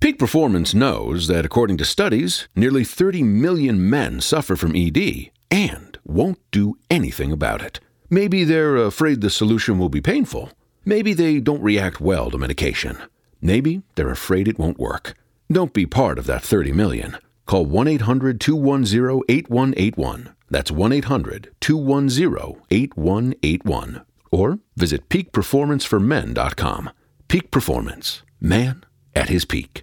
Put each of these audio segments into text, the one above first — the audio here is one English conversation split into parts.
Peak Performance knows that, according to studies, nearly 30 million men suffer from ED and won't do anything about it. Maybe they're afraid the solution will be painful. Maybe they don't react well to medication. Maybe they're afraid it won't work. Don't be part of that 30 million. Call 1-800-210-8181. That's 1-800-210-8181. Or visit peakperformanceformen.com. Peak Performance. Man at his peak.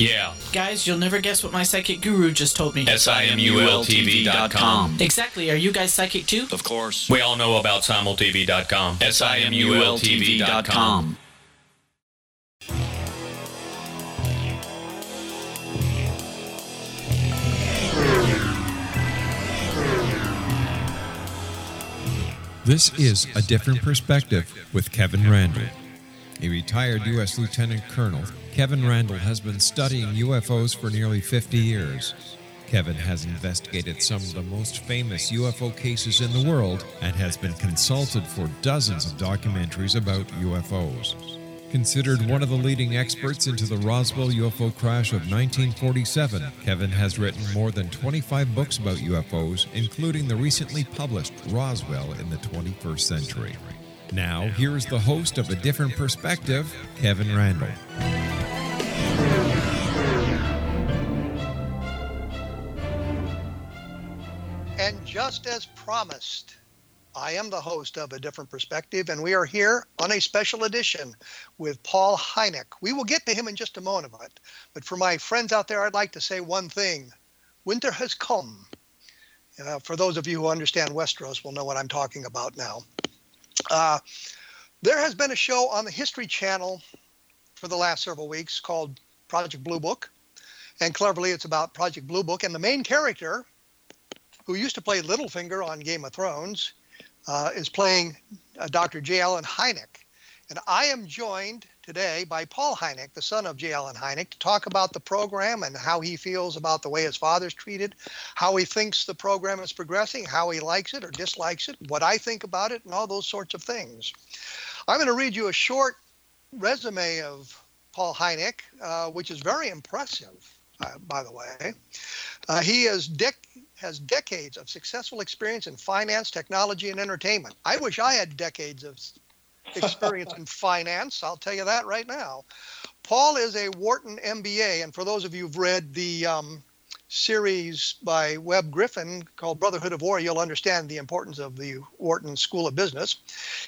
Yeah. Guys, you'll never guess what my psychic guru just told me. SIMULTV.com. Exactly. Are you guys psychic too? Of course. We all know about SimulTV.com. SIMULTV.com. This is A Different Perspective with Kevin Randle. A retired U.S. Lieutenant Colonel, Kevin Randle has been studying UFOs for nearly 50 years. Kevin has investigated some of the most famous UFO cases in the world and has been consulted for dozens of documentaries about UFOs. Considered one of the leading experts into the Roswell UFO crash of 1947, Kevin has written more than 25 books about UFOs, including the recently published Roswell in the 21st Century. Now, here is the host of A Different Perspective, Kevin Randle. And just as promised, I am the host of A Different Perspective, and we are here on a special edition with Paul Hynek. We will get to him in just a moment, but for my friends out there, I'd like to say one thing. Winter has come. For those of you who understand Westeros will know what I'm talking about now. There has been a show on the History Channel for the last several weeks called Project Blue Book, and cleverly it's about Project Blue Book, and the main character, who used to play Littlefinger on Game of Thrones, is playing Dr. J. Allen Hynek, and I am joined today by Paul Hynek, the son of J. Allen Hynek, to talk about the program and how he feels about the way his father's treated, how he thinks the program is progressing, how he likes it or dislikes it, what I think about it, and all those sorts of things. I'm going to read you a short resume of Paul Hynek, which is very impressive, by the way. He has decades of successful experience in finance, technology, and entertainment. I wish I had decades of experience in finance. I'll tell you that right now. Paul is a Wharton MBA, and for those of you who've read the series by Webb Griffin called Brotherhood of War, you'll understand the importance of the Wharton School of Business.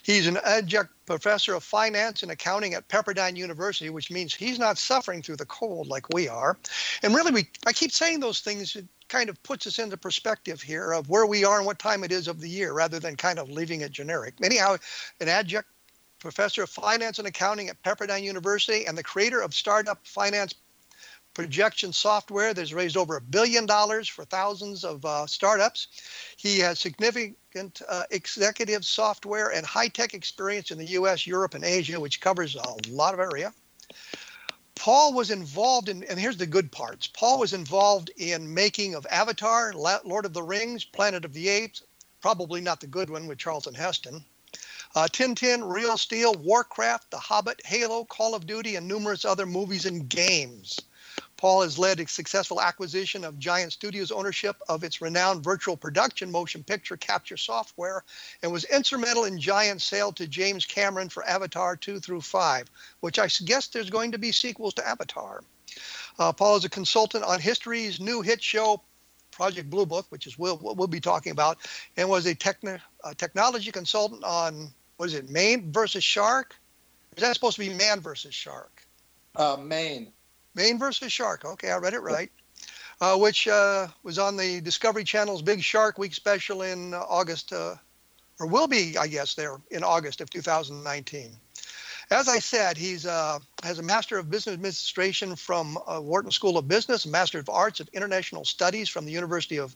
He's an adjunct professor of finance and accounting at Pepperdine University, which means he's not suffering through the cold like we are. And really, I keep saying those things. It kind of puts us into perspective here of where we are and what time it is of the year, rather than kind of leaving it generic. Anyhow, an adjunct professor of finance and accounting at Pepperdine University and the creator of startup finance projection software that's raised over $1 billion for thousands of startups. He has significant executive software and high-tech experience in the U.S., Europe, and Asia, which covers a lot of area. Paul was involved in, and here's the good parts, Paul was involved in making of Avatar, Lord of the Rings, Planet of the Apes, probably not the good one with Charlton Heston, Tintin, Real Steel, Warcraft, The Hobbit, Halo, Call of Duty, and numerous other movies and games. Paul has led a successful acquisition of Giant Studios' ownership of its renowned virtual production motion picture capture software and was instrumental in Giant's sale to James Cameron for Avatar 2 through 5, which I guess there's going to be sequels to Avatar. Paul is a consultant on History's new hit show, Project Blue Book, which is what we'll be talking about, and was a technology consultant on, Man vs. Shark? Is that supposed to be Man vs. Shark? Maine. Maine versus Shark. Okay, I read it right. Which was on the Discovery Channel's Big Shark Week special in August, or will be, I guess, there in August of 2019. As I said, he's has a Master of Business Administration from Wharton School of Business, a Master of Arts of International Studies from the University of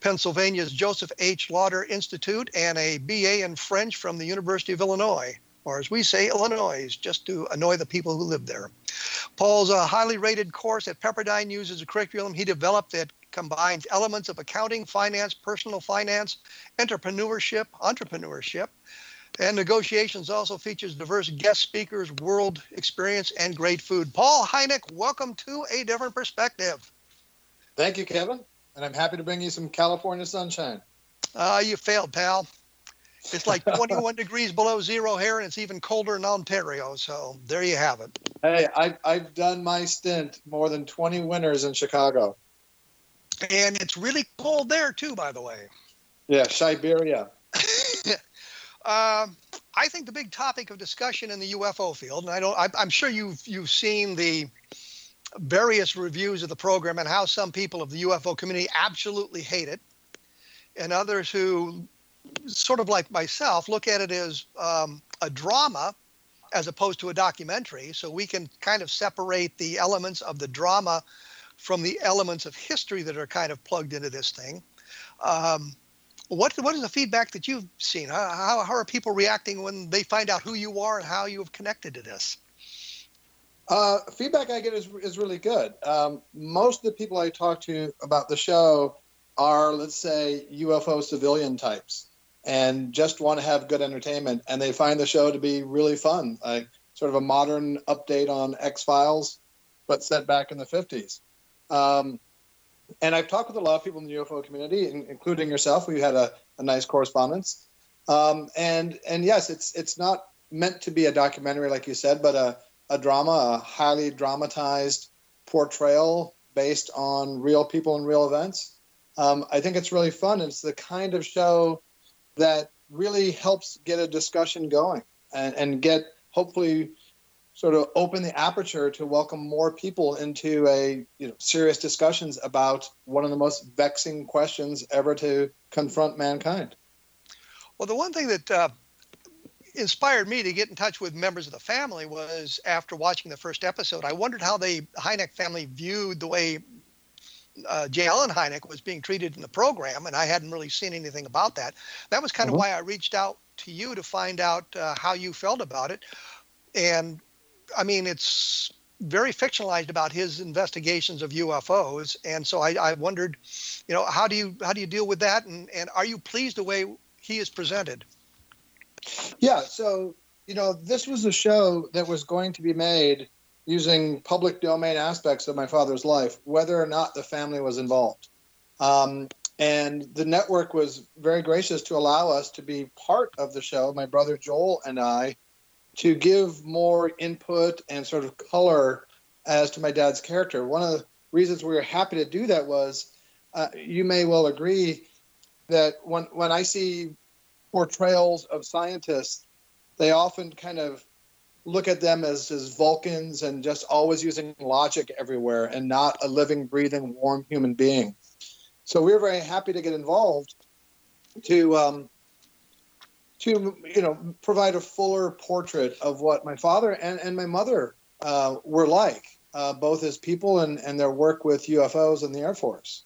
Pennsylvania's Joseph H. Lauder Institute, and a BA in French from the University of Illinois, or as we say, Illinois, just to annoy the people who live there. Paul's highly rated course at Pepperdine uses a curriculum he developed that combines elements of accounting, finance, personal finance, entrepreneurship, and negotiations. Also features diverse guest speakers, world experience, and great food. Paul Hynek, welcome to A Different Perspective. Thank you, Kevin. And I'm happy to bring you some California sunshine. You failed, pal. It's like 21 degrees below zero here, and it's even colder in Ontario. So there you have it. Hey, I've done my stint more than 20 winters in Chicago. And it's really cold there, too, by the way. Yeah, Siberia. I think the big topic of discussion in the UFO field, and I'm sure you've seen the various reviews of the program and how some people of the UFO community absolutely hate it, and others who, sort of like myself, look at it as a drama as opposed to a documentary, so we can kind of separate the elements of the drama from the elements of history that are kind of plugged into this thing. What is the feedback that you've seen? How are people reacting when they find out who you are and how you have connected to this? Feedback I get is really good. Most of the people I talk to about the show are, let's say, UFO civilian types and just want to have good entertainment. And they find the show to be really fun, like sort of a modern update on X-Files, but set back in the 50s. And I've talked with a lot of people in the UFO community, including yourself. We had a nice correspondence. And yes, it's not meant to be a documentary, like you said, but a drama, a highly dramatized portrayal based on real people and real events. I think it's really fun. It's the kind of show that really helps get a discussion going and get, hopefully, sort of open the aperture to welcome more people into serious discussions about one of the most vexing questions ever to confront mankind. Well, the one thing that inspired me to get in touch with members of the family was, after watching the first episode, I wondered how the Hynek family viewed the way J. Allen Hynek was being treated in the program, and I hadn't really seen anything about that. That was kind of why I reached out to you to find out how you felt about it. And I mean, it's very fictionalized about his investigations of UFOs, and so I wondered, how do you deal with that, and are you pleased the way he is presented? Yeah, so this was a show that was going to be made using public domain aspects of my father's life, whether or not the family was involved, and the network was very gracious to allow us to be part of the show. My brother Joel and I, to give more input and sort of color as to my dad's character. One of the reasons we were happy to do that was, you may well agree that when I see portrayals of scientists, they often kind of look at them as Vulcans and just always using logic everywhere and not a living, breathing, warm human being. So we were very happy to get involved to provide a fuller portrait of what my father and my mother were like, both as people and their work with UFOs and the Air Force.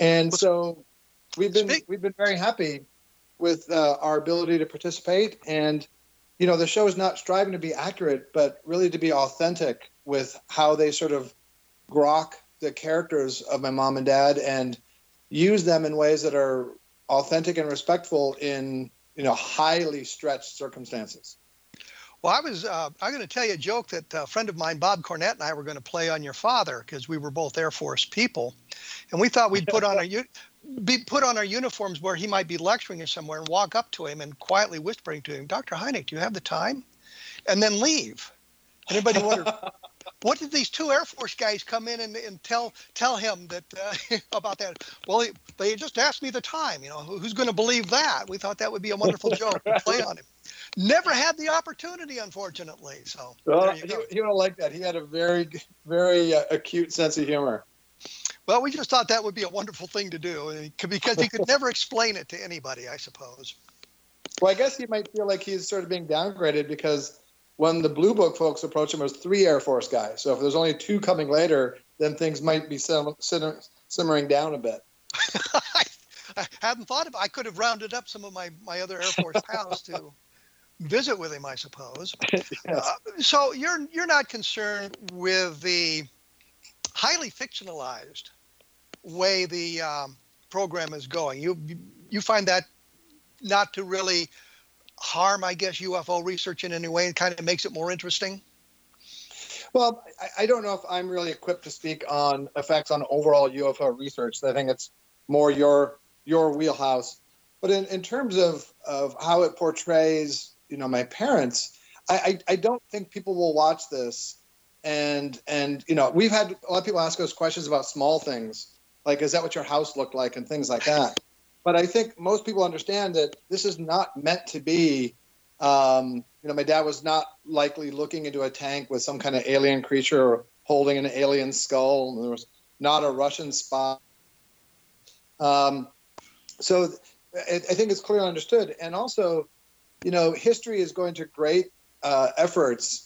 And so we've been very happy with our ability to participate. And, the show is not striving to be accurate, but really to be authentic with how they sort of grok the characters of my mom and dad and use them in ways that are authentic and respectful in highly stretched circumstances. Well, I'm going to tell you a joke that a friend of mine, Bob Cornett, and I were going to play on your father, because we were both Air Force people, and we thought we'd put on our uniforms where he might be lecturing or somewhere, and walk up to him and quietly whispering to him, "Dr. Hynek, do you have the time?" and then leave. Anybody wondered what did these two Air Force guys come in and tell him that about that? Well, they just asked me the time. Who's going to believe that? We thought that would be a wonderful joke to play on him. Never had the opportunity, unfortunately. So he would have liked that. He had a very, very acute sense of humor. Well, we just thought that would be a wonderful thing to do because he could never explain it to anybody, I suppose. Well, I guess he might feel like he's sort of being downgraded because when the Blue Book folks approached him, it was 3 Air Force guys. So if there's only 2 coming later, then things might be simmering down a bit. I hadn't thought of it. I could have rounded up some of my other Air Force pals to visit with him, I suppose. Yes. So you're not concerned with the highly fictionalized way the program is going. You find that not to really harm, I guess, UFO research in any way, and kind of makes it more interesting? Well, I don't know if I'm really equipped to speak on effects on overall UFO research. I think it's more your wheelhouse. But in terms of how it portrays, my parents, I don't think people will watch this. And we've had a lot of people ask us questions about small things, like, is that what your house looked like and things like that. But I think most people understand that this is not meant to be, my dad was not likely looking into a tank with some kind of alien creature or holding an alien skull. There was not a Russian spy. So I think it's clearly understood. And also, history is going to great efforts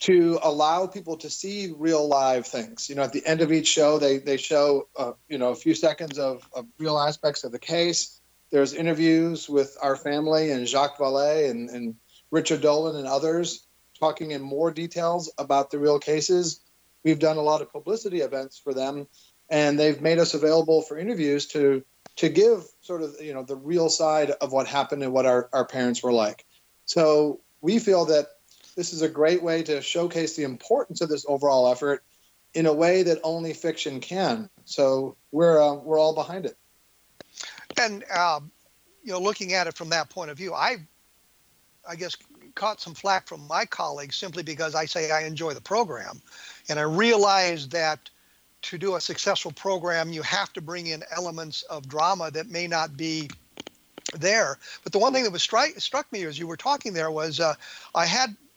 to allow people to see real live things. At the end of each show, they show, a few seconds of real aspects of the case. There's interviews with our family and Jacques Vallée and Richard Dolan and others talking in more details about the real cases. We've done a lot of publicity events for them, and they've made us available for interviews to give sort of, the real side of what happened and what our parents were like. So we feel that this is a great way to showcase the importance of this overall effort in a way that only fiction can. So we're all behind it. And, looking at it from that point of view, I guess caught some flack from my colleagues simply because I say I enjoy the program. And I realize that to do a successful program, you have to bring in elements of drama that may not be there. But the one thing that was struck me as you were talking there was I had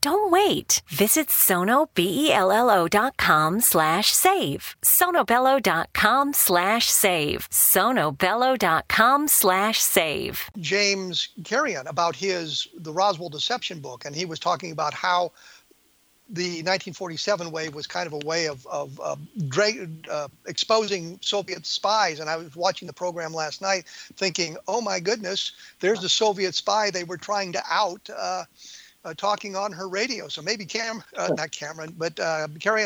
Don't wait. Visit sonobello.com/save. Sonobello.com/save. Sonobello.com/save. James Carrion about the Roswell Deception book, and he was talking about how the 1947 wave was kind of a way of exposing Soviet spies. And I was watching the program last night thinking, oh my goodness, there's the Soviet spy they were trying to out. Talking on her radio, so maybe Carrion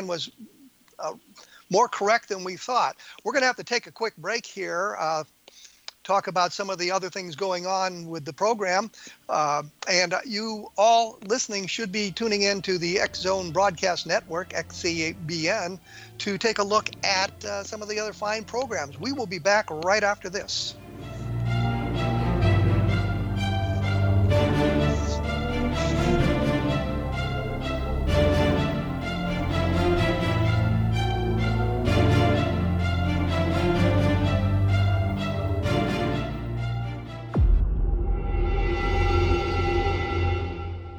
was more correct than we thought. We're going to have to take a quick break here, talk about some of the other things going on with the program, and you all listening should be tuning in to the X-Zone Broadcast Network, XZBN, to take a look at some of the other fine programs. We will be back right after this.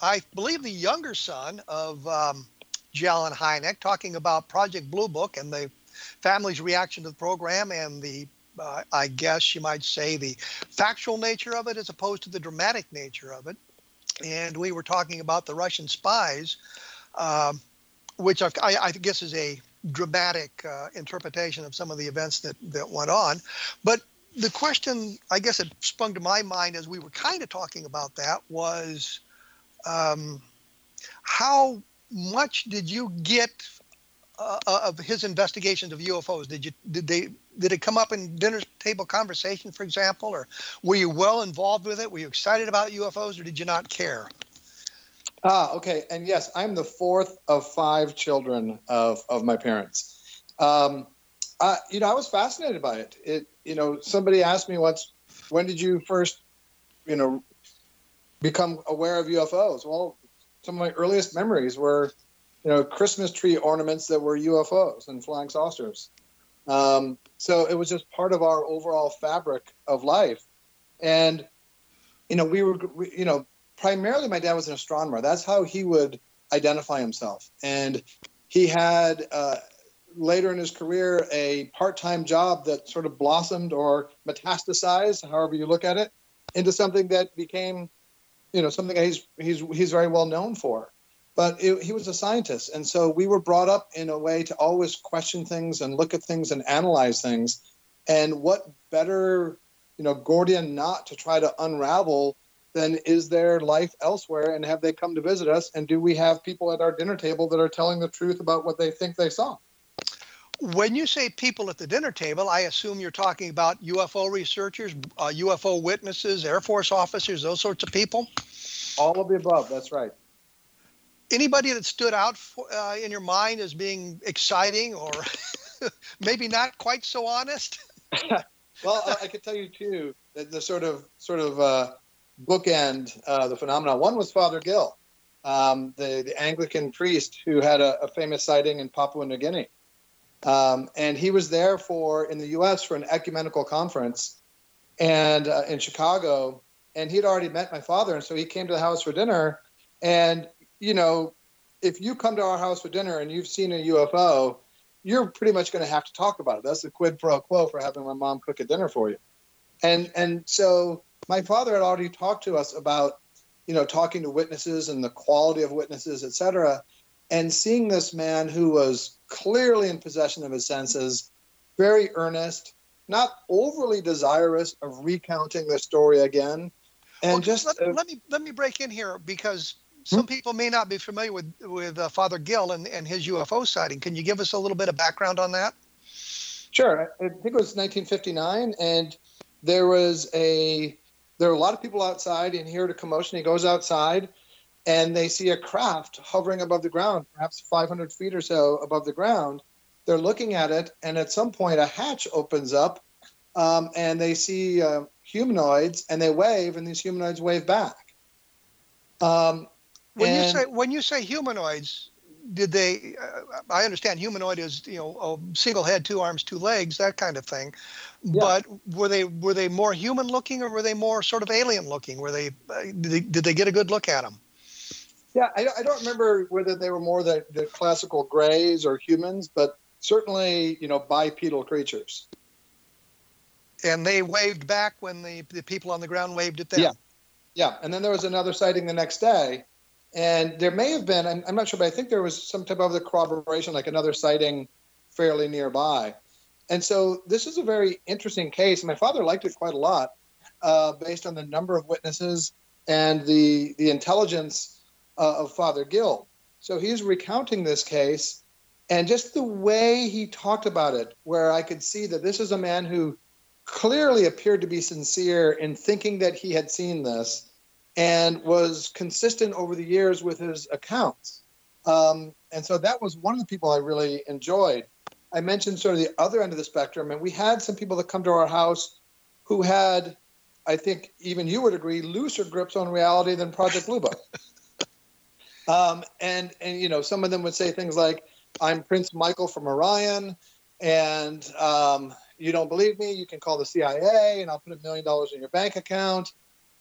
I believe the younger son of J. Allen Hynek, talking about Project Blue Book and the family's reaction to the program and the, I guess you might say, the factual nature of it as opposed to the dramatic nature of it. And we were talking about the Russian spies, which I guess is a dramatic interpretation of some of the events that went on. But the question, I guess it sprung to my mind as we were kind of talking about that was, how much did you get of his investigations of UFOs? Did it come up in dinner table conversation, for example, or were you well involved with it? Were you excited about UFOs, or did you not care? Okay. And yes, I'm the fourth of five children of my parents. I was fascinated by it. Somebody asked me once, when did you first, become aware of UFOs? Well, some of my earliest memories were, Christmas tree ornaments that were UFOs and flying saucers. So it was just part of our overall fabric of life. And, primarily my dad was an astronomer. That's how he would identify himself. And he had, later in his career, a part-time job that sort of blossomed or metastasized, however you look at it, into something that became something that he's very well known for. But he was a scientist, and so we were brought up in a way to always question things and look at things and analyze things. And what better, Gordian knot to try to unravel then is there life elsewhere, and have they come to visit us, and do we have people at our dinner table that are telling the truth about what they think they saw? When you say people at the dinner table, I assume you're talking about UFO researchers, UFO witnesses, Air Force officers, those sorts of people? All of the above, that's right. Anybody that stood out in your mind as being exciting or maybe not quite so honest? Well, I could tell you, too, that the sort of bookend the phenomenon. One was Father Gill, the Anglican priest who had a famous sighting in Papua New Guinea. And he was there in the U.S. for an ecumenical conference and in Chicago. And he'd already met my father. And so he came to the house for dinner. And, you know, if you come to our house for dinner and you've seen a UFO, you're pretty much going to have to talk about it. That's the quid pro quo for having my mom cook a dinner for you. And so my father had already talked to us about, you know, talking to witnesses and the quality of witnesses, et cetera. And seeing this man who was clearly in possession of his senses, very earnest, not overly desirous of recounting the story again. And well, just let me break in here, because some people may not be familiar with Father Gill and his UFO sighting. Can you give us a little bit of background on that? Sure. I think it was 1959, and there were a lot of people outside, and he heard a commotion. He goes outside, and they see a craft hovering above the ground, perhaps 500 feet or so above the ground. They're looking at it, and at some point a hatch opens up, and they see humanoids, and they wave, and these humanoids wave back. When you say humanoids, did they? I understand humanoid is, you know, a single head, two arms, two legs, that kind of thing. Yeah. But were they more human looking, or were they more sort of alien looking? Did they get a good look at them? Yeah, I don't remember whether they were more the classical grays or humans, but certainly, you know, bipedal creatures. And they waved back when the people on the ground waved at them. Yeah. And then there was another sighting the next day. And there may have been, I'm not sure, but I think there was some type of other corroboration, like another sighting fairly nearby. And so this is a very interesting case. My father liked it quite a lot, based on the number of witnesses and the intelligence of Father Gill. So he's recounting this case, and just the way he talked about it, where I could see that this is a man who clearly appeared to be sincere in thinking that he had seen this, and was consistent over the years with his accounts. And so that was one of the people I really enjoyed. I mentioned sort of the other end of the spectrum, and we had some people that come to our house who had, I think even you would agree, looser grips on reality than Project Blue Book. And you know, some of them would say things like, I'm Prince Michael from Orion, and you don't believe me, you can call the CIA, and I'll put $1 million in your bank account.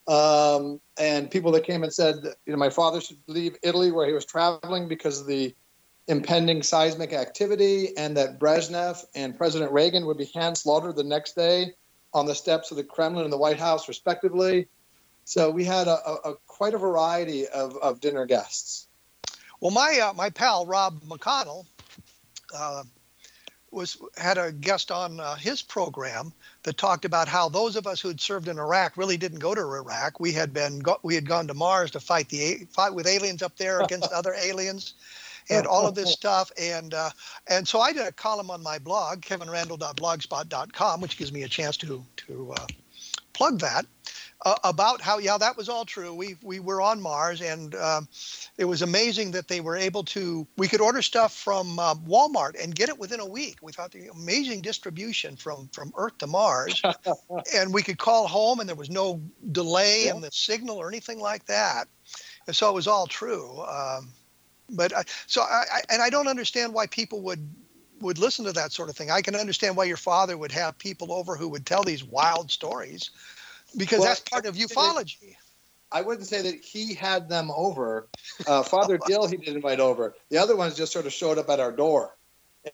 And people that came and said, you know, my father should leave Italy where he was traveling because of the impending seismic activity, and that Brezhnev and President Reagan would be hand slaughtered the next day on the steps of the Kremlin and the White House, respectively. So we had a quite a variety of dinner guests. Well, my pal Rob McConnell had a guest on his program that talked about how those of us who had served in Iraq really didn't go to Iraq. We had gone to Mars to fight with aliens up there against other aliens, and all of this stuff. And so I did a column on my blog, kevinrandle.blogspot.com, which gives me a chance to plug that, about how, yeah, that was all true. We were on Mars, and it was amazing that they were able to, we could order stuff from Walmart and get it within a week. We thought the amazing distribution from Earth to Mars, and we could call home, and there was no delay in the signal or anything like that. And so it was all true. But I don't understand why people would listen to that sort of thing. I can understand why your father would have people over who would tell these wild stories, because that's part of ufology. I wouldn't say that he had them over. Father Gill, he did invite over. The other ones just sort of showed up at our door,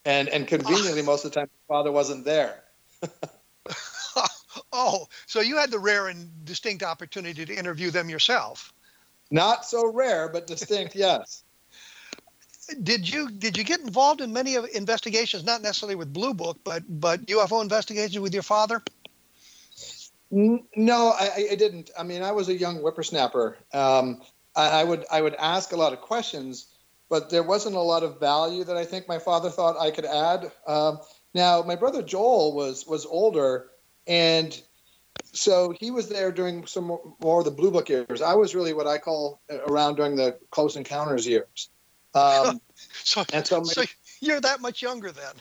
and conveniently most of the time his father wasn't there. Oh, so you had the rare and distinct opportunity to interview them yourself. Not so rare, but distinct, yes. Did you get involved in many of investigations, not necessarily with Blue Book, but UFO investigations with your father? No, I didn't. I mean, I was a young whippersnapper. I would ask a lot of questions, but there wasn't a lot of value that I think my father thought I could add. Now, my brother Joel was older, and so he was there during some more of the Blue Book years. I was really what I call around during the Close Encounters years. So you're that much younger then.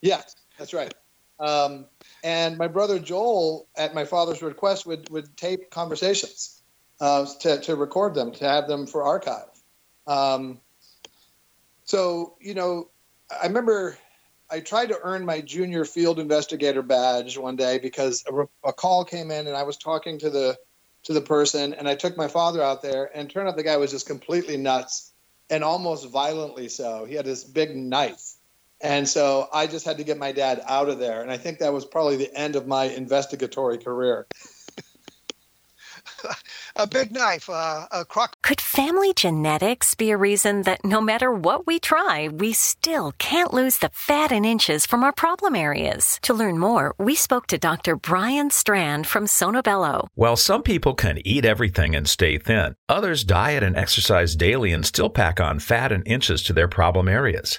Yes, that's right. And my brother Joel, at my father's request, would tape conversations to record them, to have them for archive. So, you know, I remember I tried to earn my junior field investigator badge one day because a call came in and I was talking to the person, and I took my father out there, and turned out the guy was just completely nuts, and almost violently so. He had this big knife. And so I just had to get my dad out of there. And I think that was probably the end of my investigatory career. A big knife, a crock. Could family genetics be a reason that no matter what we try, we still can't lose the fat and inches from our problem areas? To learn more, we spoke to Dr. Brian Strand from Sonobello. While some people can eat everything and stay thin, others diet and exercise daily and still pack on fat and inches to their problem areas.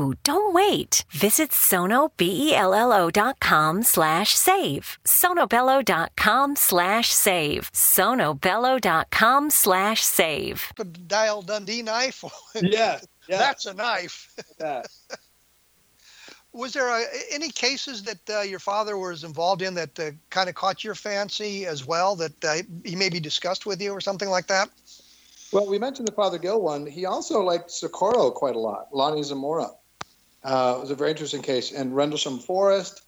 Don't wait. Visit sonobello.com/save. Sonobello.com/save. Sonobello.com/save. The Dial Dundee knife? Yeah. That's a knife. Yeah. Was there any cases that your father was involved in that kind of caught your fancy as well, that he maybe discussed with you or something like that? Well, we mentioned the Father Gill one. He also liked Socorro quite a lot, Lonnie Zamora. It was a very interesting case, and Rendlesham Forest,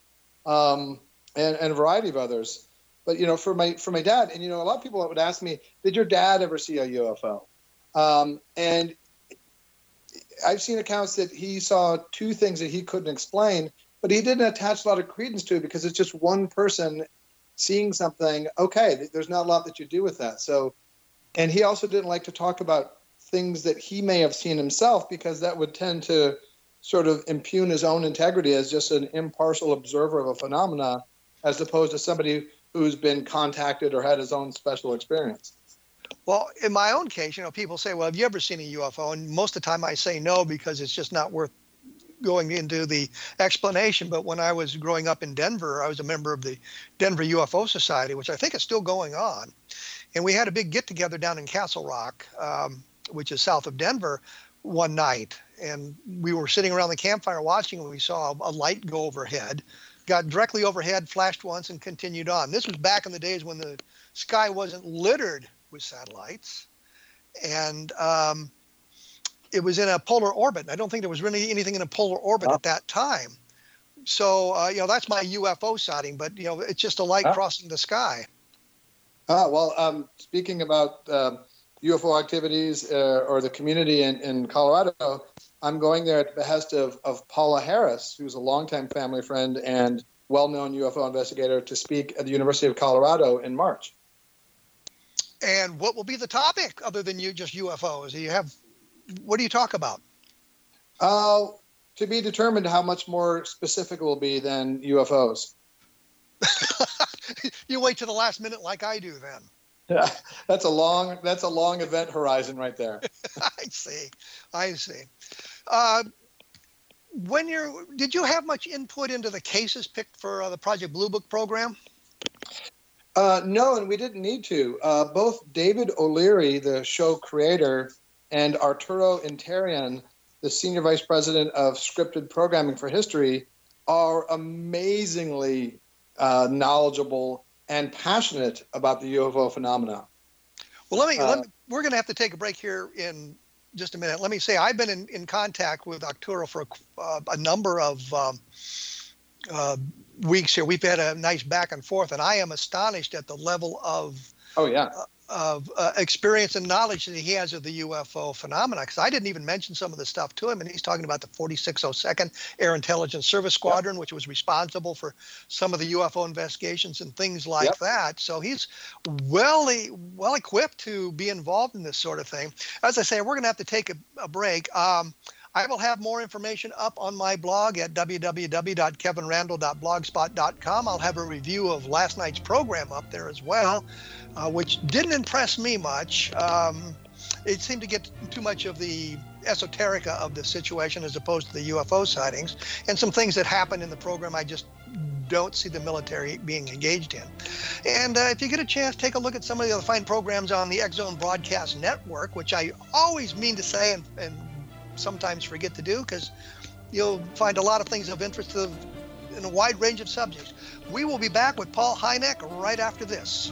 and a variety of others. But, you know, for my dad, and, you know, a lot of people would ask me, did your dad ever see a UFO? And I've seen accounts that he saw two things that he couldn't explain, but he didn't attach a lot of credence to it because it's just one person seeing something. Okay, there's not a lot that you do with that. So, and he also didn't like to talk about things that he may have seen himself, because that would tend to sort of impugn his own integrity as just an impartial observer of a phenomena, as opposed to somebody who's been contacted or had his own special experience. Well, in my own case, you know, people say, well, have you ever seen a UFO? And most of the time I say no, because it's just not worth going into the explanation. But when I was growing up in Denver, I was a member of the Denver UFO Society, which I think is still going on. And we had a big get-together down in Castle Rock, which is south of Denver, one night. And we were sitting around the campfire watching, and we saw a light go overhead, got directly overhead, flashed once, and continued on. This was back in the days when the sky wasn't littered with satellites. And it was in a polar orbit. I don't think there was really anything in a polar orbit at that time. So, you know, that's my UFO sighting, but, you know, it's just a light crossing the sky. Well, speaking about UFO activities or the community in Colorado, I'm going there at the behest of Paula Harris, who's a longtime family friend and well-known UFO investigator, to speak at the University of Colorado in March. And what will be the topic other than just UFOs? What do you talk about? To be determined how much more specific it will be than UFOs. You wait to the last minute like I do then. Yeah, that's a long event horizon right there. I see. Did you have much input into the cases picked for the Project Blue Book program? No, and we didn't need to. Both David O'Leary, the show creator, and Arturo Interian, the senior vice president of scripted programming for history, are amazingly knowledgeable and passionate about the UFO phenomena. Well, we're going to have to take a break here in just a minute. Let me say, I've been in contact with Arturo for a number of weeks here, we've had a nice back and forth, and I am astonished at the level of experience and knowledge that he has of the UFO phenomena, because I didn't even mention some of the stuff to him, and he's talking about the 4602nd Air Intelligence Service Squadron, which was responsible for some of the UFO investigations and things like that. So he's well equipped to be involved in this sort of thing. As I say, we're going to have to take a break. I will have more information up on my blog at www.kevinrandle.blogspot.com. I'll have a review of last night's program up there as well, which didn't impress me much. It seemed to get too much of the esoterica of the situation as opposed to the UFO sightings, and some things that happened in the program I just don't see the military being engaged in. And if you get a chance, take a look at some of the other fine programs on the X-Zone Broadcast Network, which I always mean to say and sometimes forget to do, because you'll find a lot of things of interest in a wide range of subjects. We will be back with Paul Hynek right after this.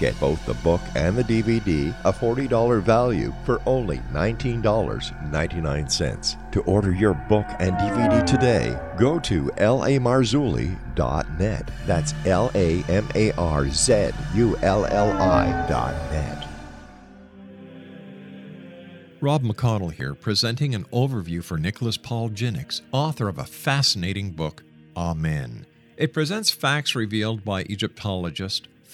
Get both the book and the DVD, a $40 value, for only $19.99. To order your book and DVD today, go to lamarzulli.net. That's lamarzulli.net. Rob McConnell here, presenting an overview for Nicholas Paul Jennings, author of a fascinating book, Amen. It presents facts revealed by Egyptologists,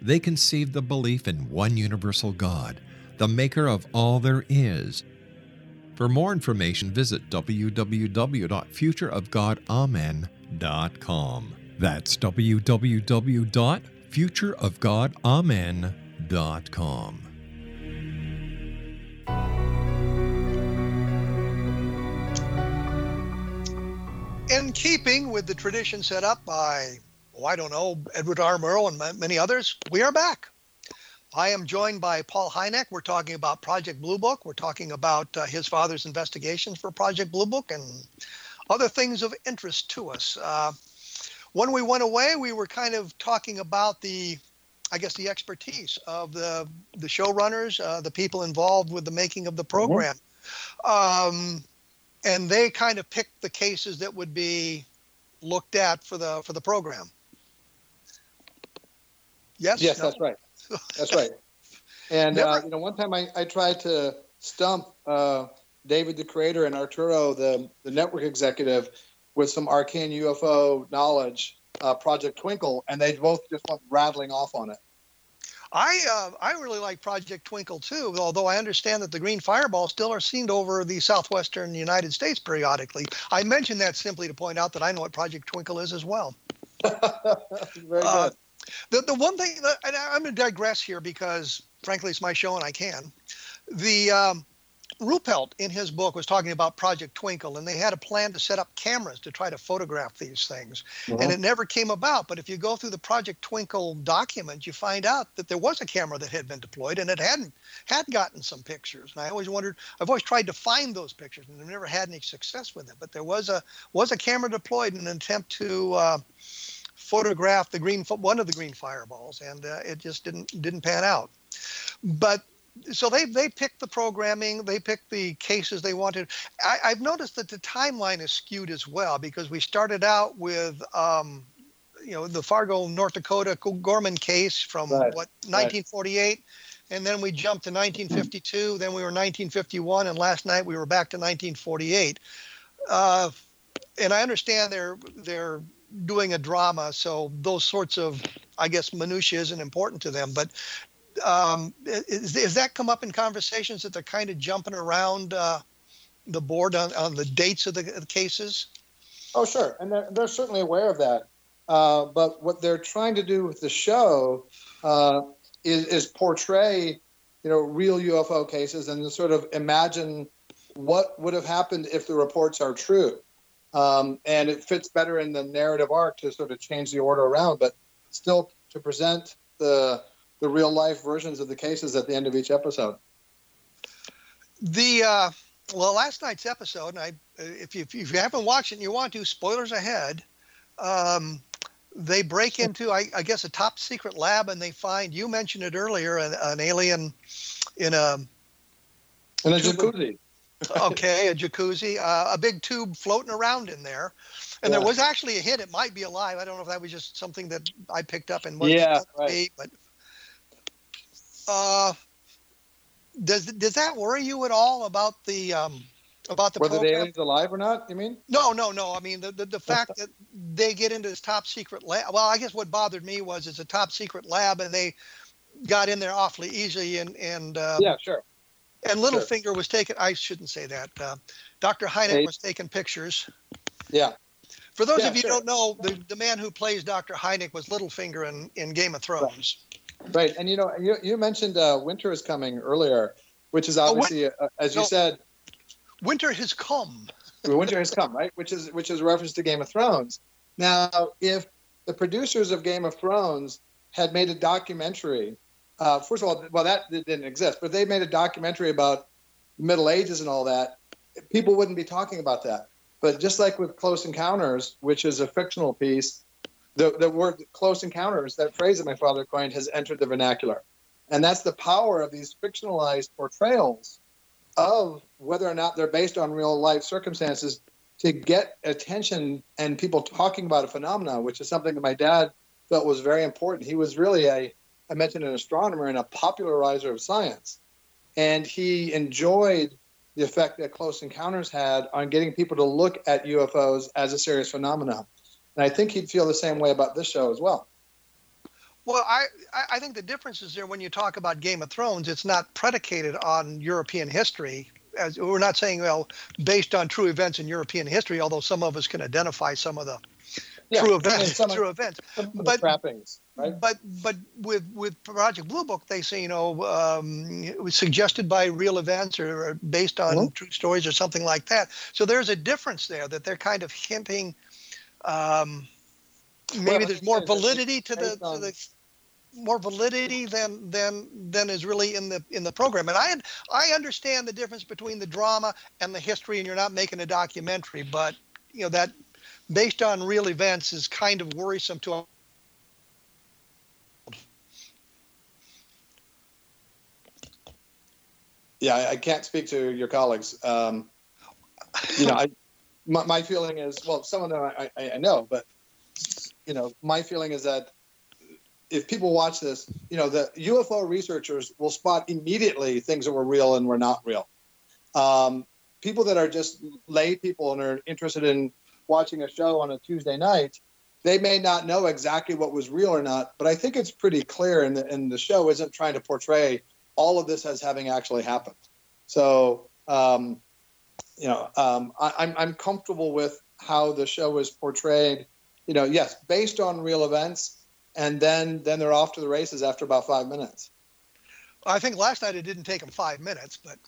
they conceived the belief in one universal God, the maker of all there is. For more information, visit www.futureofgodamen.com. That's www.futureofgodamen.com. In keeping with the tradition set up by Edward R. Murrow and many others, we are back. I am joined by Paul Hynek. We're talking about Project Blue Book. We're talking about his father's investigations for Project Blue Book and other things of interest to us. When we went away, we were kind of talking about the expertise of the showrunners, the people involved with the making of the program. And they kind of picked the cases that would be looked at for the program. Yes, no? That's right. And one time I tried to stump David, the creator, and Arturo, the network executive, with some arcane UFO knowledge, Project Twinkle, and they both just went rattling off on it. I really like Project Twinkle too, although I understand that the green fireballs still are seen over the southwestern United States periodically. I mention that simply to point out that I know what Project Twinkle is as well. Very good. The one thing, and I'm going to digress here because, frankly, it's my show and I can. Ruppelt, in his book, was talking about Project Twinkle, and they had a plan to set up cameras to try to photograph these things. And it never came about. But if you go through the Project Twinkle document, you find out that there was a camera that had been deployed, and it had gotten some pictures. And I always wondered, I've always tried to find those pictures, and I've never had any success with it. But there was a camera deployed in an attempt to photograph one of the green fireballs, and it just didn't pan out. But So they picked the programming, they picked the cases they wanted. I've noticed that the timeline is skewed as well, because we started out with, the Fargo, North Dakota Gorman case from 1948. And then we jumped to 1952. Then we were 1951. And last night we were back to 1948. And I understand they're doing a drama. So those sorts of, I guess, minutiae isn't important to them. But is that come up in conversations, that they're kind of jumping around the board on the dates of the cases? Oh, sure. And they're certainly aware of that. But what they're trying to do with the show is portray, real UFO cases and sort of imagine what would have happened if the reports are true. And it fits better in the narrative arc to sort of change the order around, but still to present the real life versions of the cases at the end of each episode. Well, last night's episode, and if you haven't watched it and you want to, spoilers ahead. They break into, I guess, a top secret lab, and they find, you mentioned it earlier, an alien in a jacuzzi. Okay, a jacuzzi, a big tube floating around in there. And there was actually a hint, it might be alive. I don't know if that was just something that I picked up and but does that worry you at all about the whether the alien's alive or not, you mean? No. I mean, the fact that they get into this top secret lab. Well, I guess what bothered me was it's a top secret lab, and they got in there awfully easily. And yeah, sure. And Littlefinger was taking, I shouldn't say that. Dr. Hynek was taking pictures. Yeah. For those of you who don't know, the man who plays Dr. Hynek was Littlefinger in Game of Thrones. Right. And, you mentioned winter is coming earlier, which is obviously, as you said, winter has come. Winter has come, right? Which is a reference to Game of Thrones. Now, if the producers of Game of Thrones had made a documentary, first of all, well, that didn't exist, but if they made a documentary about the Middle Ages and all that, people wouldn't be talking about that. But just like with Close Encounters, which is a fictional piece, the word Close Encounters, that phrase that my father coined, has entered the vernacular. And that's the power of these fictionalized portrayals of whether or not they're based on real life circumstances to get attention and people talking about a phenomenon, which is something that my dad felt was very important. He was really I mentioned an astronomer and a popularizer of science. And he enjoyed the effect that Close Encounters had on getting people to look at UFOs as a serious phenomenon. And I think he'd feel the same way about this show as well. Well, I think the difference is there when you talk about Game of Thrones, it's not predicated on European history. As we're not saying, well, based on true events in European history, although some of us can identify some of the true events. But trappings, right? But with Project Blue Book, they say, it was suggested by real events or based on true stories or something like that. So there's a difference there that they're kind of hinting. Maybe there's more validity to the more validity than is really in the program. And I understand the difference between the drama and the history, and you're not making a documentary, but that based on real events is kind of worrisome to. Yeah, I can't speak to your colleagues. My feeling is, well, some of them I know, but my feeling is that if people watch this, the UFO researchers will spot immediately things that were real and were not real. People that are just lay people and are interested in watching a show on a Tuesday night, they may not know exactly what was real or not, but I think it's pretty clear, and the show isn't trying to portray all of this as having actually happened. So, I'm comfortable with how the show is portrayed, yes, based on real events, and then they're off to the races after about 5 minutes. I think last night it didn't take them 5 minutes, but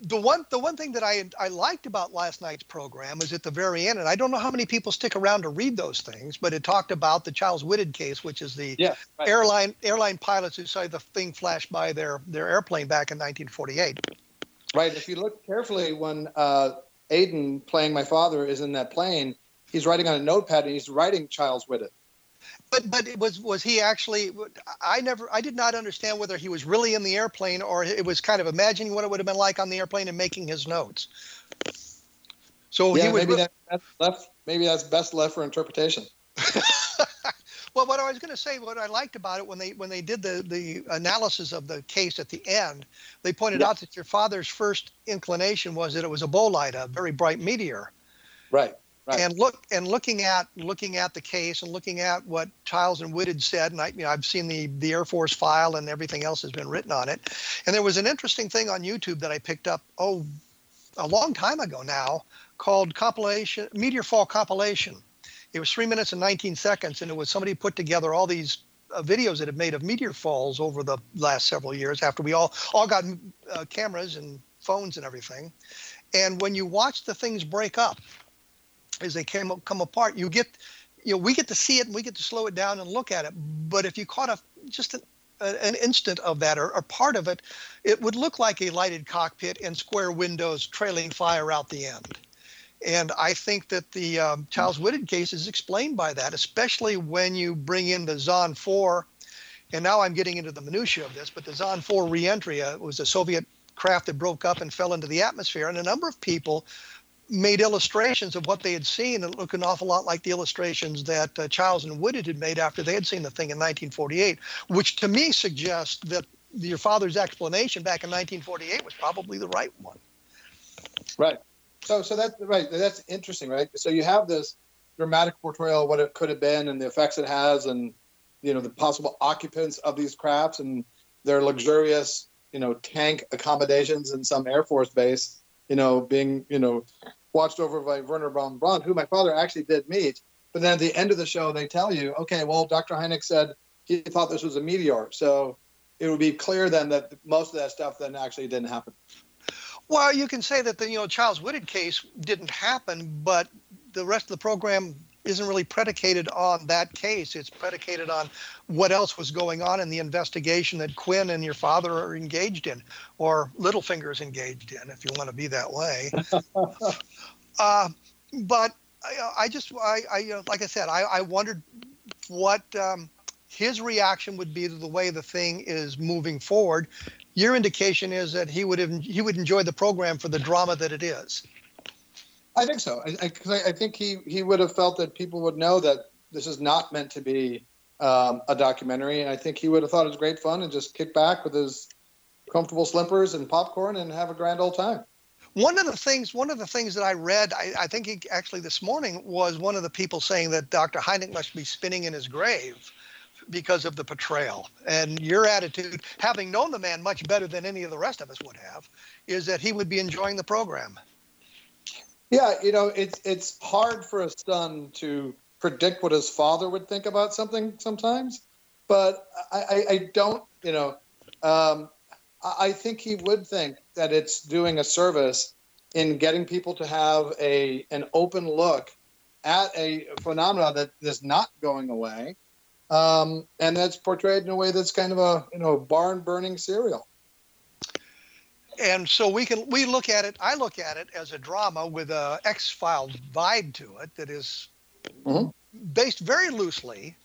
the one thing that I liked about last night's program is at the very end, and I don't know how many people stick around to read those things, but it talked about the Chiles-Whitted case, which is the airline pilots who saw the thing flash by their airplane back in 1948. Right. If you look carefully, when Aiden, playing my father, is in that plane, he's writing on a notepad and he's writing Chiles-Whitted. But it was he actually? I did not understand whether he was really in the airplane or it was kind of imagining what it would have been like on the airplane and making his notes. So yeah, he was maybe that's best left for interpretation. Well, what I was going to say, what I liked about it when they did the analysis of the case at the end, they pointed out that your father's first inclination was that it was a bolide, a very bright meteor. Right. Right. And looking at the case and looking at what Chiles and Whitted said, and I've seen the Air Force file and everything else has been written on it. And there was an interesting thing on YouTube that I picked up a long time ago now called compilation Meteor Fall Compilation. It was 3 minutes and 19 seconds, and it was somebody put together all these videos that have made of meteor falls over the last several years after we all got cameras and phones and everything. And when you watch the things break up, as they come apart, we get to see it and we get to slow it down and look at it. But if you caught an instant of that or part of it, it would look like a lighted cockpit and square windows trailing fire out the end. And I think that the Chiles-Whitted case is explained by that, especially when you bring in the Zahn 4. And now I'm getting into the minutiae of this, but the Zahn 4 reentry was a Soviet craft that broke up and fell into the atmosphere. And a number of people made illustrations of what they had seen and looked an awful lot like the illustrations that Chiles and Whitted had made after they had seen the thing in 1948, which to me suggests that your father's explanation back in 1948 was probably the right one. Right. So that's right. That's interesting, right? So you have this dramatic portrayal of what it could have been and the effects it has and, the possible occupants of these crafts and their luxurious, tank accommodations in some Air Force base, being, watched over by Werner von Braun, who my father actually did meet. But then at the end of the show, they tell you, okay, well, Dr. Hynek said he thought this was a meteor. So it would be clear then that most of that stuff then actually didn't happen. Well, you can say that the Chiles-Whitted case didn't happen, but the rest of the program isn't really predicated on that case. It's predicated on what else was going on in the investigation that Quinn and your father are engaged in, or Littlefinger is engaged in, if you want to be that way. But I like I said, I wondered what his reaction would be to the way the thing is moving forward. Your indication is that he would enjoy the program for the drama that it is. I think so. I think he would have felt that people would know that this is not meant to be a documentary, and I think he would have thought it was great fun and just kick back with his comfortable slippers and popcorn and have a grand old time. One of the things that I read, I think actually this morning, was one of the people saying that Dr. Hynek must be spinning in his grave because of the portrayal. And your attitude, having known the man much better than any of the rest of us would have, is that he would be enjoying the program. Yeah, it's hard for a son to predict what his father would think about something sometimes, but I don't, I think he would think that it's doing a service in getting people to have an open look at a phenomenon that is not going away, and that's portrayed in a way that's kind of a barn-burning serial. And so we look at it. I look at it as a drama with a X-Files vibe to it that is based very loosely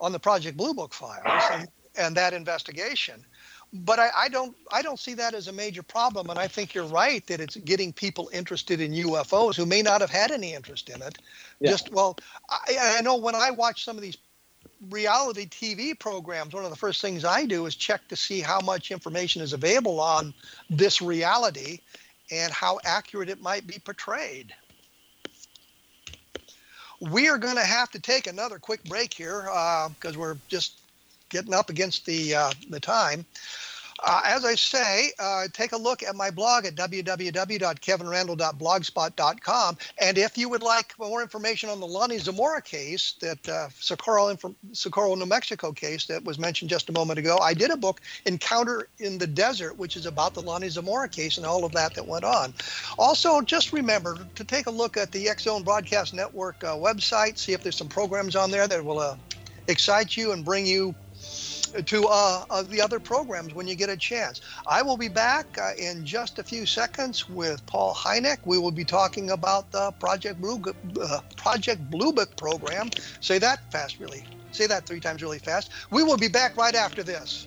on the Project Blue Book files and that investigation. But I don't see that as a major problem. And I think you're right that it's getting people interested in UFOs who may not have had any interest in it. Yeah. I know when I watch some of these reality TV programs, one of the first things I do is check to see how much information is available on this reality and how accurate it might be portrayed. We are going to have to take another quick break here because we're just getting up against the time. As I say, take a look at my blog at www.kevinrandle.blogspot.com. And if you would like more information on the Lonnie Zamora case, that Socorro, New Mexico case that was mentioned just a moment ago, I did a book, Encounter in the Desert, which is about the Lonnie Zamora case and all of that went on. Also, just remember to take a look at the X-Zone Broadcast Network website, see if there's some programs on there that will excite you and bring you to the other programs when you get a chance. I will be back in just a few seconds with Paul Hynek. We will be talking about the Project Blue Book program. Say that fast, really. Say that 3 times really fast. We will be back right after this.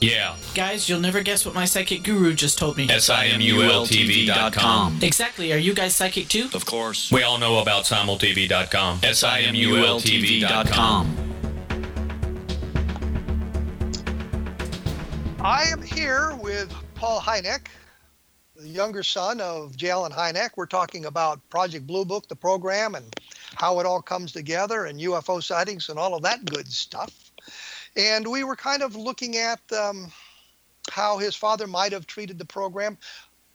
Yeah. Guys, you'll never guess what my psychic guru just told me. simultv.com. Exactly. Are you guys psychic too? Of course. We all know about simultv.com. simultv.com. I am here with Paul Hynek, the younger son of J. Allen Hynek. We're talking about Project Blue Book, the program, and how it all comes together, and UFO sightings and all of that good stuff. And we were kind of looking at how his father might have treated the program.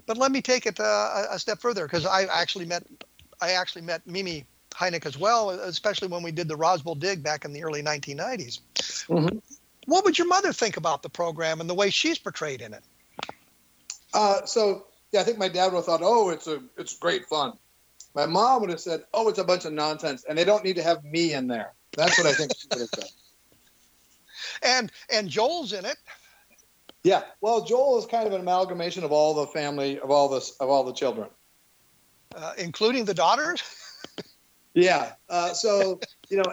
But let me take it a step further, because I actually met Mimi Hynek as well, especially when we did the Roswell dig back in the early 1990s. Mm-hmm. What would your mother think about the program and the way she's portrayed in it? I think my dad would have thought, oh, it's great fun. My mom would have said, oh, it's a bunch of nonsense, and they don't need to have me in there. That's what I think she would have said. And Joel's in it. Yeah. Well, Joel is kind of an amalgamation of all the family, of all the children, including the daughters. Yeah. And one of the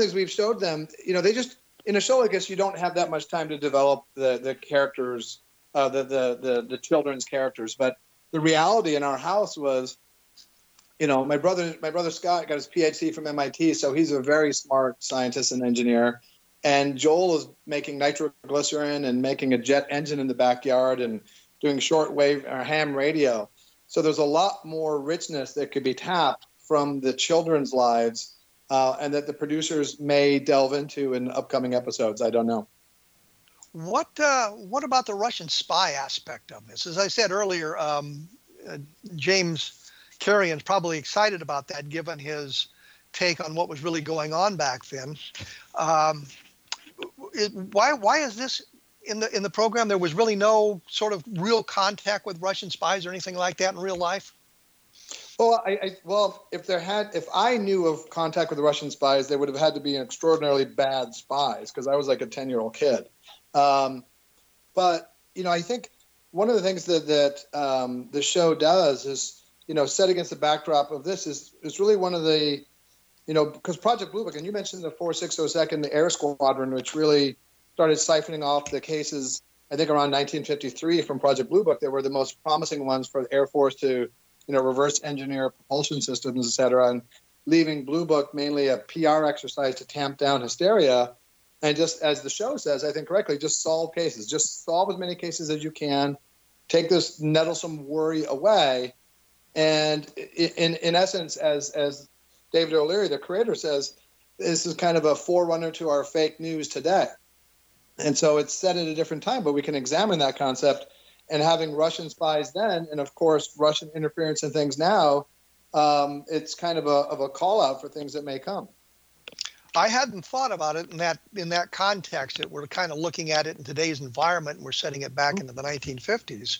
things we've showed them, they just in a show like this, you don't have that much time to develop the characters, the children's characters. But the reality in our house was, my brother Scott got his PhD from MIT, so he's a very smart scientist and engineer. And Joel is making nitroglycerin and making a jet engine in the backyard and doing shortwave or ham radio. So there's a lot more richness that could be tapped from the children's lives and that the producers may delve into in upcoming episodes. I don't know. What about the Russian spy aspect of this? As I said earlier, James Carrion's probably excited about that, given his take on what was really going on back then. Why is this in the program? There was really no sort of real contact with Russian spies or anything like that in real life. Well, if I knew of contact with the Russian spies, they would have had to be extraordinarily bad spies, because I was like a 10-year-old kid. But I think one of the things that the show does is, set against the backdrop of this is really one of the, because Project Blue Book, and you mentioned the 4602nd, the Air Squadron, which really started siphoning off the cases, I think around 1953 from Project Blue Book, that were the most promising ones for the Air Force to reverse engineer propulsion systems, et cetera, and leaving Blue Book mainly a PR exercise to tamp down hysteria. And just as the show says, I think correctly, just solve cases. Just solve as many cases as you can. Take this nettlesome worry away. And in essence, as David O'Leary, the creator, says, this is kind of a forerunner to our fake news today. And so it's set at a different time, but we can examine that concept. And having Russian spies then, and of course Russian interference in things now, it's kind of a call out for things that may come. I hadn't thought about it in that context. That we're kind of looking at it in today's environment, and we're setting it back into the 1950s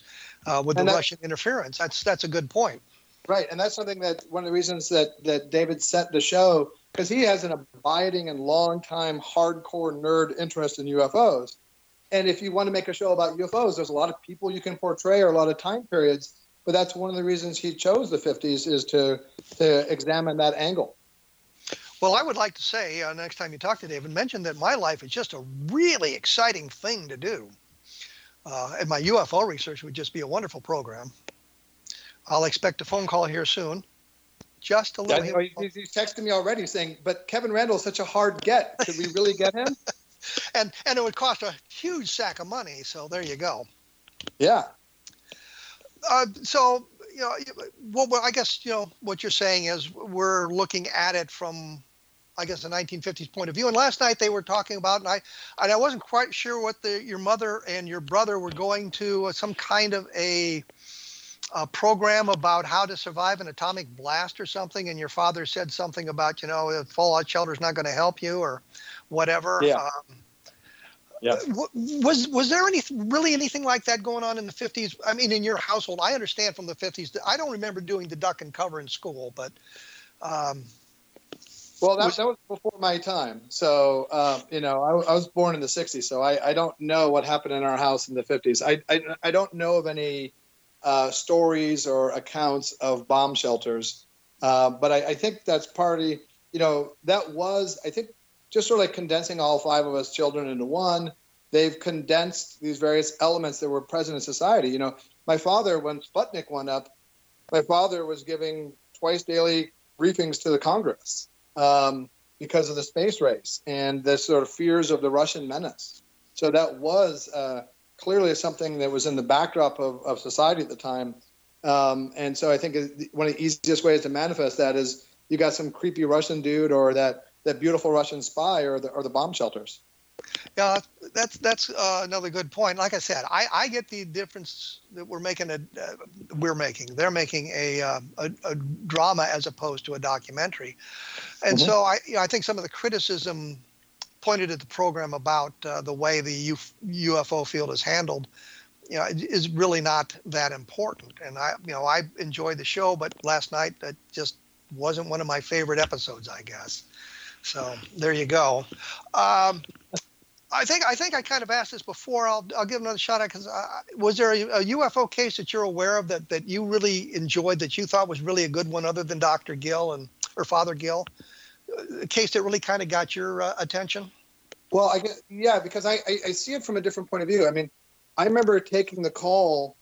with Russian interference. That's a good point. Right, and that's something that one of the reasons that David set the show, because he has an abiding and long time hardcore nerd interest in UFOs. And if you want to make a show about UFOs, there's a lot of people you can portray or a lot of time periods. But that's one of the reasons he chose the 50s, is to examine that angle. Well, I would like to say next time you talk to David, mention that my life is just a really exciting thing to do. And my UFO research would just be a wonderful program. I'll expect a phone call here soon. Just a little. He's texting me already saying, but Kevin Randle is such a hard get. Could we really get him? And it would cost a huge sack of money, so there you go. Yeah. I guess what you're saying is we're looking at it from, I guess, the 1950s point of view. And last night they were talking about, and I wasn't quite sure what your mother and your brother were going to, some kind of a program about how to survive an atomic blast or something, and your father said something about, a fallout shelter is not going to help you or whatever. Yeah. Yeah. Was there anything like that going on in the 50s? I mean, in your household, I understand from the 50s. I don't remember doing the duck and cover in school, but. That was before my time. So, I was born in the 60s, so I don't know what happened in our house in the 50s. I don't know of any stories or accounts of bomb shelters. But I think that's partly, that was, I think, just sort of like condensing all five of us children into one. They've condensed these various elements that were present in society. My father, when Sputnik went up, my father was giving twice daily briefings to the Congress because of the space race and the sort of fears of the Russian menace. So that was clearly something that was in the backdrop of society at the time. And so I think one of the easiest ways to manifest that is you got some creepy Russian dude or that beautiful Russian spy or the bomb shelters. Yeah, that's another good point. Like I said, I get the difference that they're making a drama as opposed to a documentary. And so I think some of the criticism pointed at the program about the way the UFO field is handled, is really not that important. And I enjoyed the show, but last night it just wasn't one of my favorite episodes, I guess. So there you go. I think I kind of asked this before. I'll give another shot at it, because was there a UFO case that you're aware of that you really enjoyed, that you thought was really a good one, other than Dr. Gill or Father Gill? A case that really kind of got your attention? Well, because I see it from a different point of view. I mean, I remember taking the call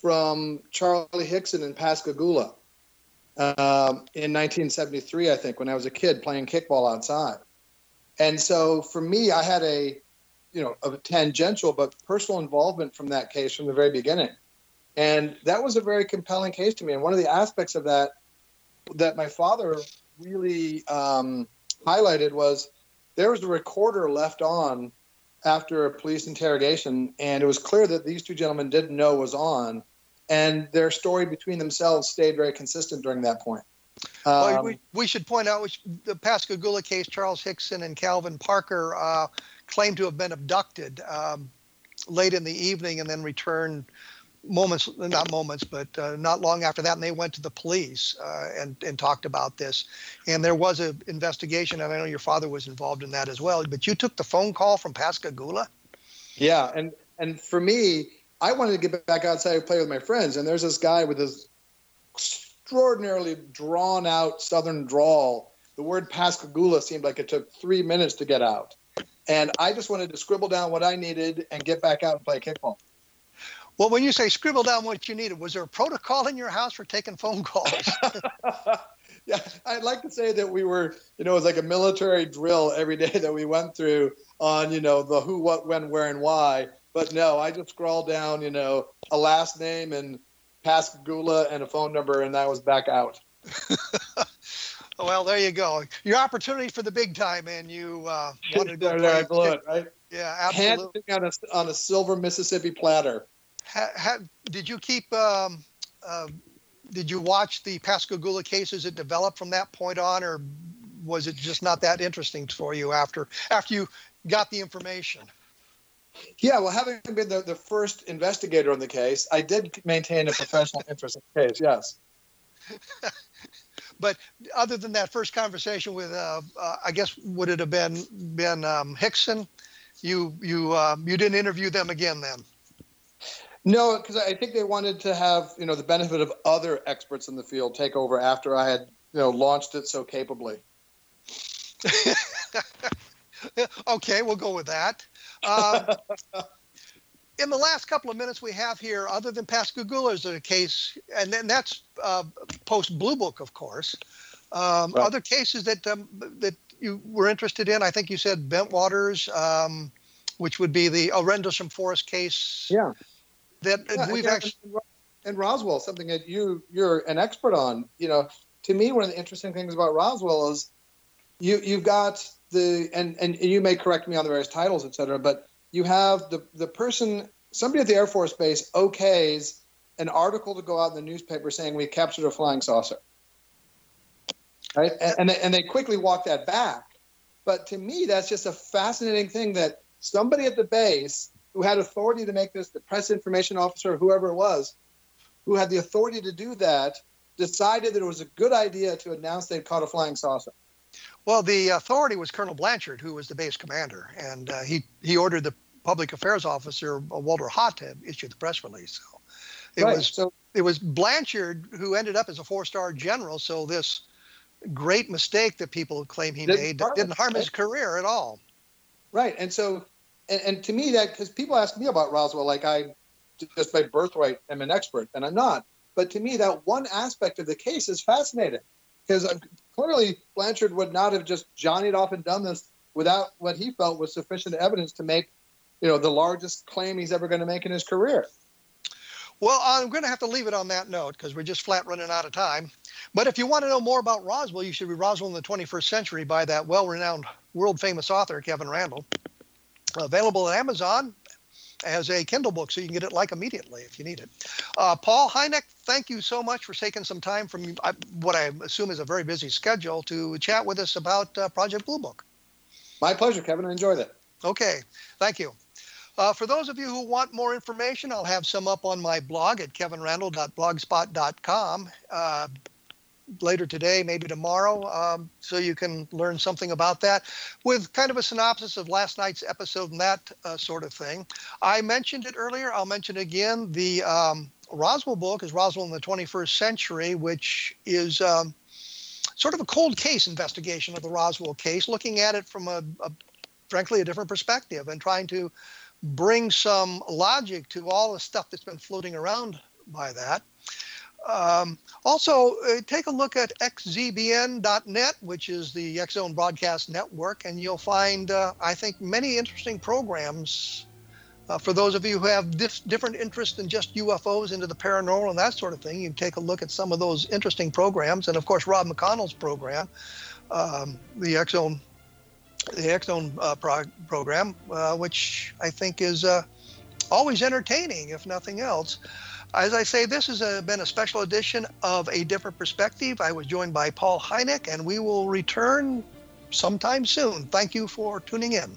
from Charlie Hickson in Pascagoula in 1973, I think, when I was a kid playing kickball outside. And so for me, I had a tangential but personal involvement from that case from the very beginning. And that was a very compelling case to me. And one of the aspects of that my father really highlighted was there was a recorder left on after a police interrogation, and it was clear that these two gentlemen didn't know was on, and their story between themselves stayed very consistent during that point. Well, we should point out the Pascagoula case, Charles Hickson and Calvin Parker claimed to have been abducted late in the evening and then returned not long after that. And they went to the police and talked about this. And there was an investigation, and I know your father was involved in that as well. But you took the phone call from Pascagoula? Yeah, and for me, I wanted to get back outside and play with my friends. And there's this guy with his extraordinarily drawn-out southern drawl. The word Pascagoula seemed like it took 3 minutes to get out. And I just wanted to scribble down what I needed and get back out and play kickball. Well, when you say scribble down what you needed, was there a protocol in your house for taking phone calls? Yeah, I'd like to say that we were, it was like a military drill every day that we went through on, the who, what, when, where, and why. But no, I just scrawled down, a last name and Pascagoula and a phone number, and I was back out. Well, there you go. Your opportunity for the big time, and you wanted to go. I blew it, right? Yeah, absolutely. On a silver Mississippi platter. Did you watch the Pascagoula case as it developed from that point on, or was it just not that interesting for you after you got the information? Yeah, well, having been the first investigator on the case, I did maintain a professional interest in the case, yes. But other than that first conversation with, I guess, would it have been Hickson? You didn't interview them again then? No, because I think they wanted to have, the benefit of other experts in the field take over after I had, launched it so capably. Okay, we'll go with that. In the last couple of minutes we have here, other than Pascagoula's case, and then that's post Blue Book, of course. Right. Other cases that you were interested in, I think you said Bentwaters, which would be the Rendlesham Forest case. Yeah. And Roswell, something that you're an expert on. To me, one of the interesting things about Roswell is you've got and you may correct me on the various titles, et cetera, but you have the person, somebody at the Air Force Base okays an article to go out in the newspaper saying we captured a flying saucer, right? And they quickly walk that back. But to me, that's just a fascinating thing that somebody at the base who had authority to make this, the press information officer, whoever it was, who had the authority to do that, decided that it was a good idea to announce they'd caught a flying saucer. Well, the authority was Colonel Blanchard, who was the base commander, and he ordered the public affairs officer, Walter Hott, to issue the press release. So it was Blanchard who ended up as a four-star general, so this great mistake that people claim he made didn't harm his career at all. Right, and so... And to me, that, because people ask me about Roswell, like I just by birthright am an expert, and I'm not. But to me, that one aspect of the case is fascinating, because clearly Blanchard would not have just johnnied off and done this without what he felt was sufficient evidence to make, the largest claim he's ever going to make in his career. Well, I'm going to have to leave it on that note because we're just flat running out of time. But if you want to know more about Roswell, you should read Roswell in the 21st Century by that well-renowned, world-famous author, Kevin Randle. Available at Amazon as a Kindle book, so you can get it immediately if you need it. Paul Hynek, thank you so much for taking some time from what I assume is a very busy schedule to chat with us about Project Blue Book. My pleasure, Kevin. I enjoyed it. Okay. Thank you. For those of you who want more information, I'll have some up on my blog at kevinrandle.blogspot.com later today, maybe tomorrow, so you can learn something about that with kind of a synopsis of last night's episode and that sort of thing. I mentioned it earlier. I'll mention it again. The Roswell book is Roswell in the 21st Century, which is sort of a cold case investigation of the Roswell case, looking at it from frankly, a different perspective and trying to bring some logic to all the stuff that's been floating around by that. Also, take a look at xzbn.net, which is the X-Zone Broadcast Network, and you'll find, I think, many interesting programs for those of you who have different interests than just UFOs into the paranormal and that sort of thing. You can take a look at some of those interesting programs. And, of course, Rob McConnell's program, the X-Zone program, which I think is always entertaining, if nothing else. As I say, this has been a special edition of A Different Perspective. I was joined by Paul Hynek, and we will return sometime soon. Thank you for tuning in.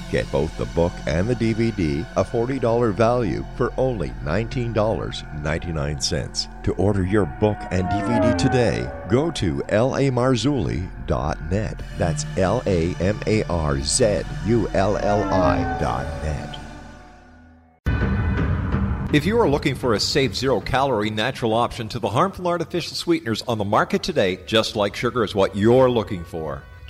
Get both the book and the DVD, a $40 value, for only $19.99. To order your book and DVD today, go to lamarzulli.net. That's lamarzulli.net. If you are looking for a safe, zero-calorie, natural option to the harmful artificial sweeteners on the market today, Just Like Sugar is what you're looking for.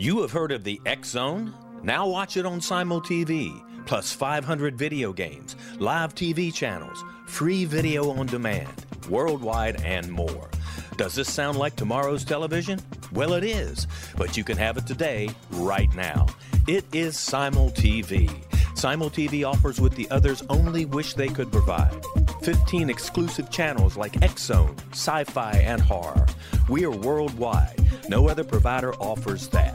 You have heard of the X-Zone? Now watch it on SimulTV, plus 500 video games, live TV channels, free video on demand, worldwide, and more. Does this sound like tomorrow's television? Well, it is, but you can have it today, right now. It is SimulTV. SimulTV offers what the others only wish they could provide. 15 exclusive channels like X-Zone, Sci-Fi, and Horror. We are worldwide. No other provider offers that.